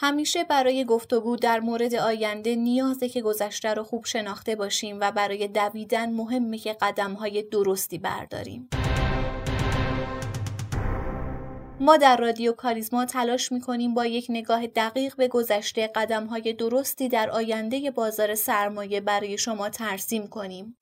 همیشه برای گفتگو در مورد آینده نیازه که گذشته رو خوب شناخته باشیم و برای دویدن مهمه که قدم‌های درستی برداریم. ما در رادیو کاریزما تلاش می‌کنیم با یک نگاه دقیق به گذشته قدم‌های درستی در آینده بازار سرمایه برای شما ترسیم کنیم.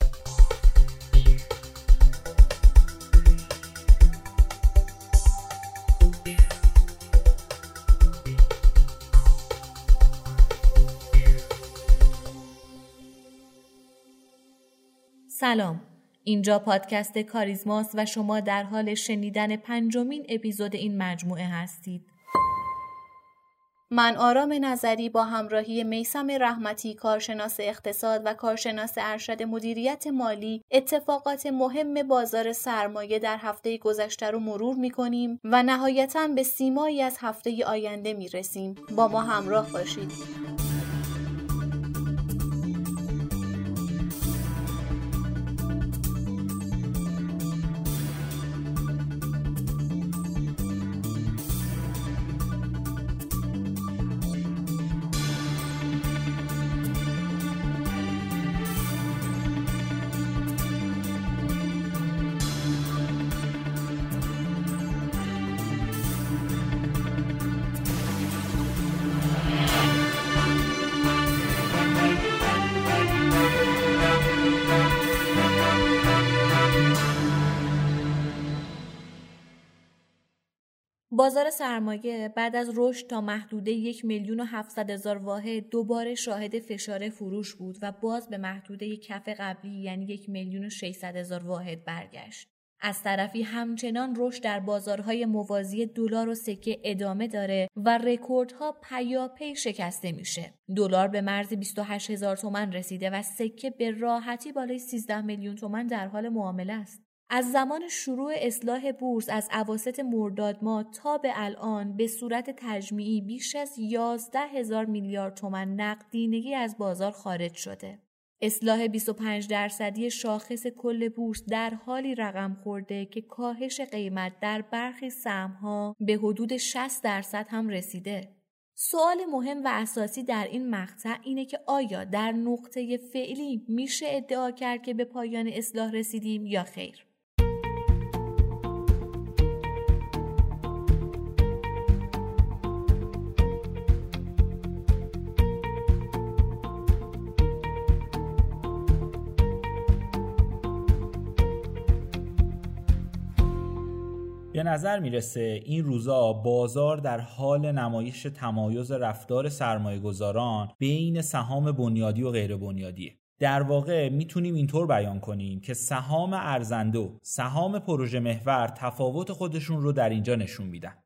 سلام، اینجا پادکست کاریزماست و شما در حال شنیدن 5مین اپیزود این مجموعه هستید. من آرام نظری با همراهی میثم رحمتی، کارشناس اقتصاد و کارشناس ارشد مدیریت مالی، اتفاقات مهم بازار سرمایه در هفته گذشته رو مرور می‌کنیم و نهایتاً به سیمایی از هفته آینده می‌رسیم. با ما همراه باشید. بازار سرمایه بعد از رشد تا محدوده 1,700,000 واحد دوباره شاهد فشار فروش بود و باز به محدوده کف قبلی یعنی 1,600,000 واحد برگشت. از طرفی همچنان رشد در بازارهای موازی دلار و سکه ادامه داره و رکوردها پیاپی شکسته میشه. دلار به مرز 28,000 تومان رسیده و سکه به راحتی بالای 13 میلیون تومان در حال معامله است. از زمان شروع اصلاح بورس از اواسط مرداد ماه تا به الان به صورت تجمیعی بیش از 11,000 میلیارد تومان نقدینگی از بازار خارج شده. اصلاح 25% شاخص کل بورس در حالی رقم خورده که کاهش قیمت در برخی سهم‌ها به حدود 60% هم رسیده. سوال مهم و اساسی در این مقطع اینه که آیا در نقطه فعلی میشه ادعا کرد که به پایان اصلاح رسیدیم یا خیر؟ به نظر میرسه این روزا بازار در حال نمایش تمایز رفتار سرمایه‌گذاران بین سهام بنیادی و غیر بنیادیه. در واقع میتونیم اینطور بیان کنیم که سهام ارزنده و سهام پروژه محور تفاوت خودشون رو در اینجا نشون میدن.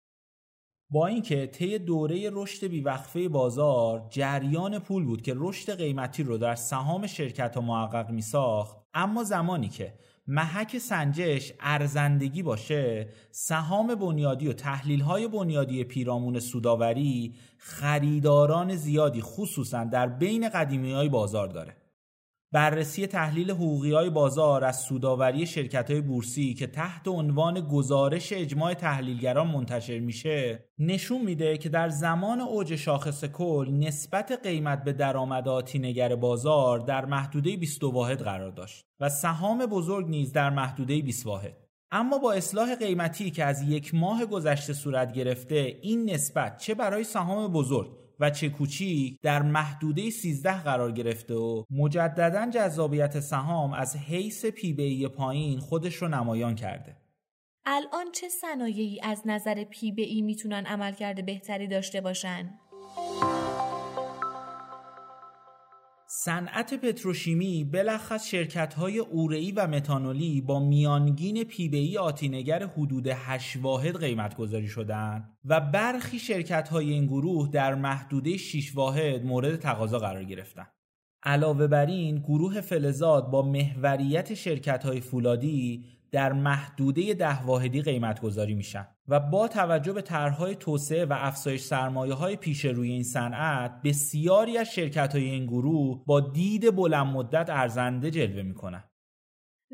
با اینکه طی دوره رشد بیوقفه بازار جریان پول بود که رشد قیمتی رو در سهام شرکت‌ها محقق میساخت، اما زمانی که محک سنجش ارزندگی باشه، سهام بنیادی و تحلیل‌های بنیادی پیرامون سوداوری خریداران زیادی خصوصاً در بین قدیمی‌های بازار داره. بررسی تحلیل حقوقی‌های بازار از سوداوری شرکت‌های بورسی که تحت عنوان گزارش اجماع تحلیلگران منتشر میشه، نشون میده که در زمان اوج شاخص کل نسبت قیمت به درآمد آتینگر بازار در محدوده 22 واحد قرار داشت و سهام بزرگ نیز در محدوده 20 واحد. اما با اصلاح قیمتی که از یک ماه گذشته صورت گرفته، این نسبت چه برای سهام بزرگ و چه کوچیک در محدوده 13 قرار گرفته و مجدداً جذابیت سهام از حیث پی بی ای پایین خودش رو نمایان کرده. الان چه صنایعی از نظر پی بی ای میتونن عملکرد بهتری داشته باشن؟ صنعت پتروشیمی، بلخص شرکت‌های اورئی و متانولی با میانگین پی بی ای آتینگر حدود 8 واحد قیمت گذاری شدند و برخی شرکت‌های این گروه در محدوده 6 واحد مورد تقاضا قرار گرفتند. علاوه بر این، گروه فلزات با محوریت شرکت‌های فولادی در محدوده 10 واحدی قیمت گذاری میشن و با توجه به طرح‌های توسعه و افزایش سرمایه‌های پیش روی این صنعت، بسیاری از شرکت‌های این گروه با دید بلند مدت ارزنده جلوه میکنن.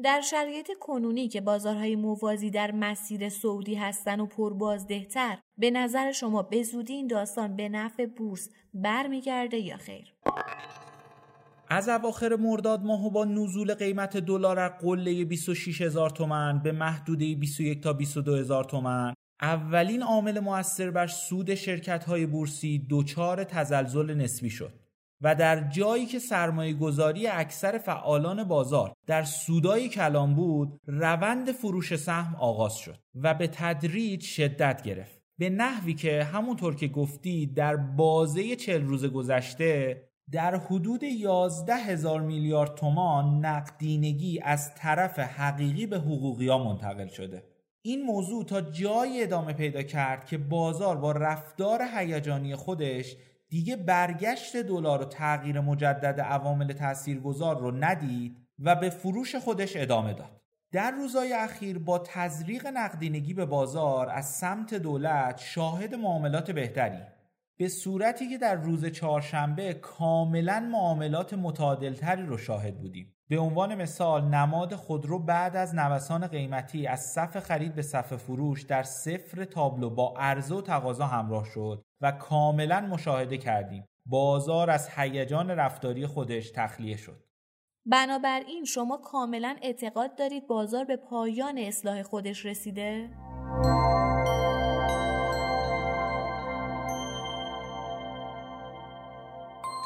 در شرایط کنونی که بازارهای موازی در مسیر صعودی هستن و پربازده‌تر، به نظر شما به زودی این داستان به نفع بورس برمیگرده یا خیر؟ از اواخر مرداد ماه با نزول قیمت دلار از قله 26000 تومان به محدوده 21 تا 22000 تومان، اولین عامل مؤثر بر سود شرکت‌های بورسی دچار تزلزل نسبی شد و در جایی که سرمایه‌گذاری اکثر فعالان بازار در سودای کلان بود، روند فروش سهم آغاز شد و به تدریج شدت گرفت، به نحوی که همونطور که گفتی در بازه 40 روز گذشته در حدود 11000 میلیارد تومان نقدینگی از طرف حقیقی به حقوقی‌ها منتقل شده. این موضوع تا جایی ادامه پیدا کرد که بازار با رفتار هیجانی خودش دیگه برگشت دلار و تغییر مجدد عوامل تاثیرگذار رو ندید و به فروش خودش ادامه داد. در روزهای اخیر با تزریق نقدینگی به بازار از سمت دولت شاهد معاملات بهتری، به صورتی که در روز چهارشنبه کاملا معاملات متعادلتری رو شاهد بودیم. به عنوان مثال نماد خودرو بعد از نوسان قیمتی از صف خرید به صف فروش در صفر تابلو با عرضه و تقاضا همراه شد و کاملا مشاهده کردیم بازار از هیجان رفتاری خودش تخلیه شد. بنابراین شما کاملا اعتقاد دارید بازار به پایان اصلاح خودش رسیده؟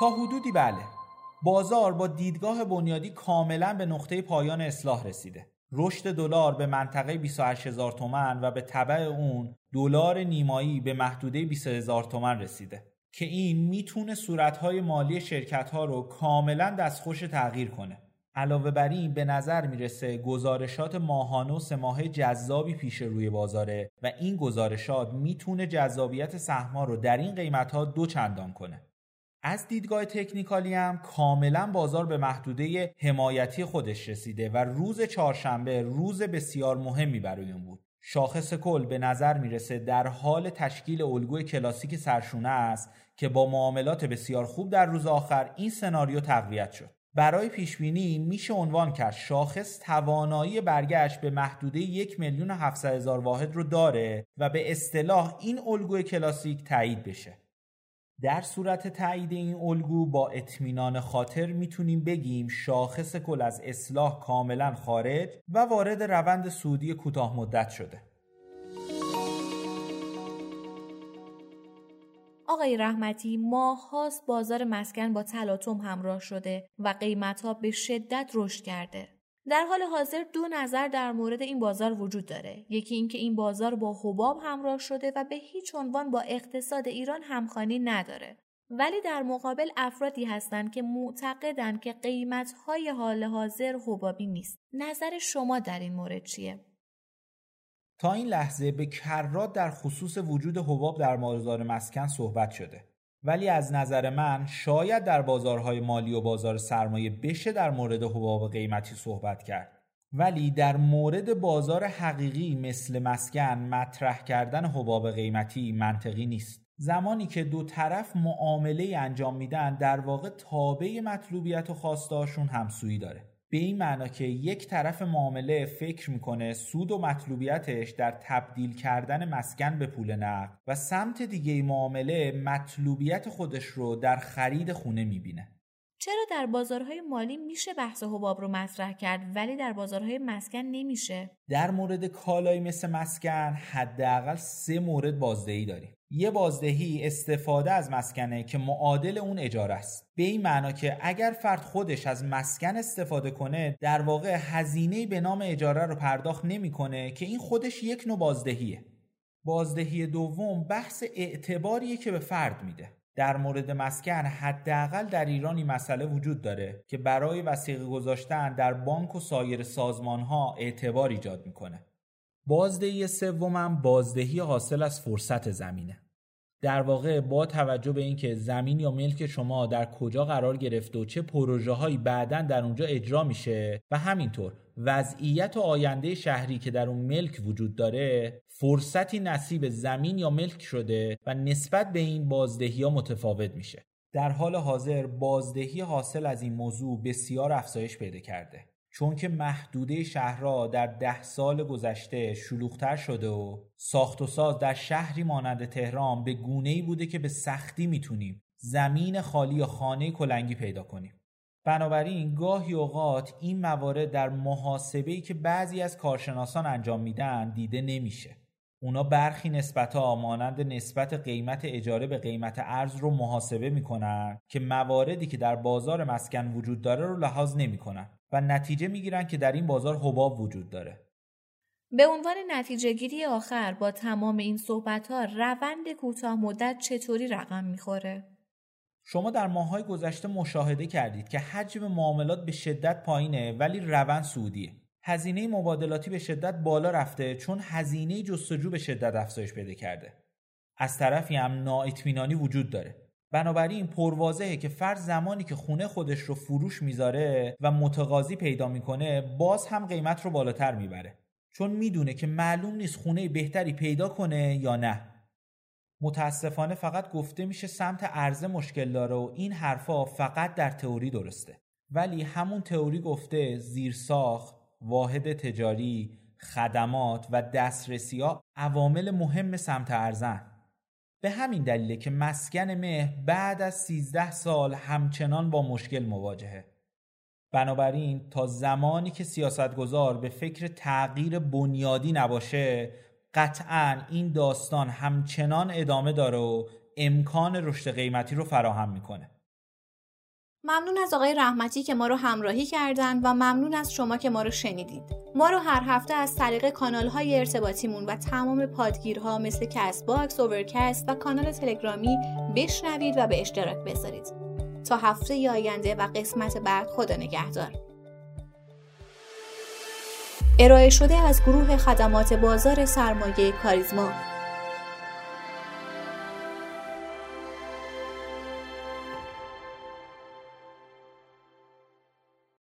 تا حدودی بله. بازار با دیدگاه بنیادی کاملا به نقطه پایان اصلاح رسیده. رشد دلار به منطقه 28000 تومان و به تبع اون دلار نیمایی به محدوده 20000 تومان رسیده که این میتونه صورت‌های مالی شرکت‌ها رو کاملا دستخوش تغییر کنه. علاوه بر این به نظر میرسه گزارشات ماهانه و سه ماهه جذابی پیش روی بازاره و این گزارشات میتونه جذابیت سهم‌ها رو در این قیمت‌ها دو چندان کنه. از دیدگاه تکنیکالی هم کاملا بازار به محدوده حمایتی خودش رسیده و روز چهارشنبه روز بسیار مهمی برای اون بود. شاخص کل به نظر میرسه در حال تشکیل الگوی کلاسیک سرشونه است که با معاملات بسیار خوب در روز آخر این سناریو تقویت شد. برای پیش بینی میشه عنوان کرد شاخص توانایی برگشت به محدوده 1,700,000 واحد رو داره و به اصطلاح این الگوی کلاسیک تایید بشه. در صورت تایید این الگو با اطمینان خاطر میتونیم بگیم شاخص کل از اصلاح کاملا خارج و وارد روند صعودی کوتاه مدت شده. آقای رحمتی، ماه‌هاست بازار مسکن با تلاطم همراه شده و قیمت‌ها به شدت رشد کرده. در حال حاضر دو نظر در مورد این بازار وجود داره. یکی این که این بازار با حباب همراه شده و به هیچ عنوان با اقتصاد ایران همخوانی نداره. ولی در مقابل افرادی هستند که معتقدند که قیمت‌های حال حاضر حبابی نیست. نظر شما در این مورد چیه؟ تا این لحظه به کرات در خصوص وجود حباب در بازار مسکن صحبت شده. ولی از نظر من شاید در بازارهای مالی و بازار سرمایه بشه در مورد حباب قیمتی صحبت کرد، ولی در مورد بازار حقیقی مثل مسکن مطرح کردن حباب قیمتی منطقی نیست. زمانی که دو طرف معامله انجام میدن در واقع تابع مطلوبیت و خواستهاشون همسویی داره، به این معنا که یک طرف معامله فکر میکنه سود و مطلوبیتش در تبدیل کردن مسکن به پول نقد و سمت دیگه معامله مطلوبیت خودش رو در خرید خونه میبینه. چرا در بازارهای مالی میشه بحث حباب رو مطرح کرد ولی در بازارهای مسکن نمیشه؟ در مورد کالایی مثل مسکن حداقل 3 مورد بازدهی داریم. یه بازدهی استفاده از مسکنه که معادل اون اجاره است، به این معنا که اگر فرد خودش از مسکن استفاده کنه در واقع هزینه‌ای به نام اجاره رو پرداخت نمی‌کنه که این خودش یک نوع بازدهیه. بازدهی دوم بحث اعتباریه که به فرد میده. در مورد مسکن حداقل در ایران این مسئله وجود داره که برای وثیقه گذاشتن در بانک و سایر سازمان‌ها اعتبار ایجاد می‌کنه. بازدهی سومم بازدهی حاصل از فرصت زمینه. در واقع با توجه به اینکه زمین یا ملک شما در کجا قرار گرفته و چه پروژه‌هایی بعداً در اونجا اجرا میشه و همینطور وضعیت و آینده شهری که در اون ملک وجود داره، فرصتی نصیب زمین یا ملک شده و نسبت به این بازدهی‌ها متفاوت میشه. در حال حاضر بازدهی حاصل از این موضوع بسیار افزایش پیدا کرده. چون که محدوده شهرها در 10 سال گذشته شلوغ‌تر شده و ساخت و ساز در شهری مانند تهران به گونه‌ای بوده که به سختی میتونیم زمین خالی یا خانه کلنگی پیدا کنیم. بنابراین گاهی اوقات این موارد در محاسبه‌ای که بعضی از کارشناسان انجام میدن دیده نمیشه. اونا برخی نسبت‌ها مانند نسبت قیمت اجاره به قیمت ارز رو محاسبه میکنن که مواردی که در بازار مسکن وجود داره رو لحاظ نمیکنن و نتیجه میگیرن که در این بازار حباب وجود داره. به عنوان نتیجه گیری آخر با تمام این صحبت‌ها روند کوتاه مدت چطوری رقم میخوره؟ شما در ماه‌های گذشته مشاهده کردید که حجم معاملات به شدت پایینه ولی روند صعودیه. هزینه مبادلاتی به شدت بالا رفته چون هزینه جستجو به شدت افزایش پیدا کرده. از طرفی هم نااطمینانی وجود داره. بنابراین پرواضحه که فرد زمانی که خونه خودش رو فروش میذاره و متقاضی پیدا میکنه باز هم قیمت رو بالاتر میبره، چون میدونه که معلوم نیست خونه بهتری پیدا کنه یا نه. متاسفانه فقط گفته میشه سمت عرضه مشکل داره و این حرفا فقط در تئوری درسته، ولی همون تئوری گفته زیرساخت، واحد تجاری، خدمات و دسترسی‌ها عوامل مهم سمت ارزن. به همین دلیله که مسکن مهر بعد از 13 سال همچنان با مشکل مواجهه. بنابراین تا زمانی که سیاستگزار به فکر تغییر بنیادی نباشه قطعاً این داستان همچنان ادامه داره و امکان رشد قیمتی رو فراهم میکنه. ممنون از آقای رحمتی که ما رو همراهی کردن و ممنون از شما که ما رو شنیدید. ما رو هر هفته از طریق کانال‌های ارتباطیمون و تمام پادگیرها مثل کست باکس، اورکست و کانال تلگرامی بشنوید و به اشتراک بذارید. تا هفته آینده و قسمت بعد خدا نگهدار. ارائه شده از گروه خدمات بازار سرمایه کاریزما.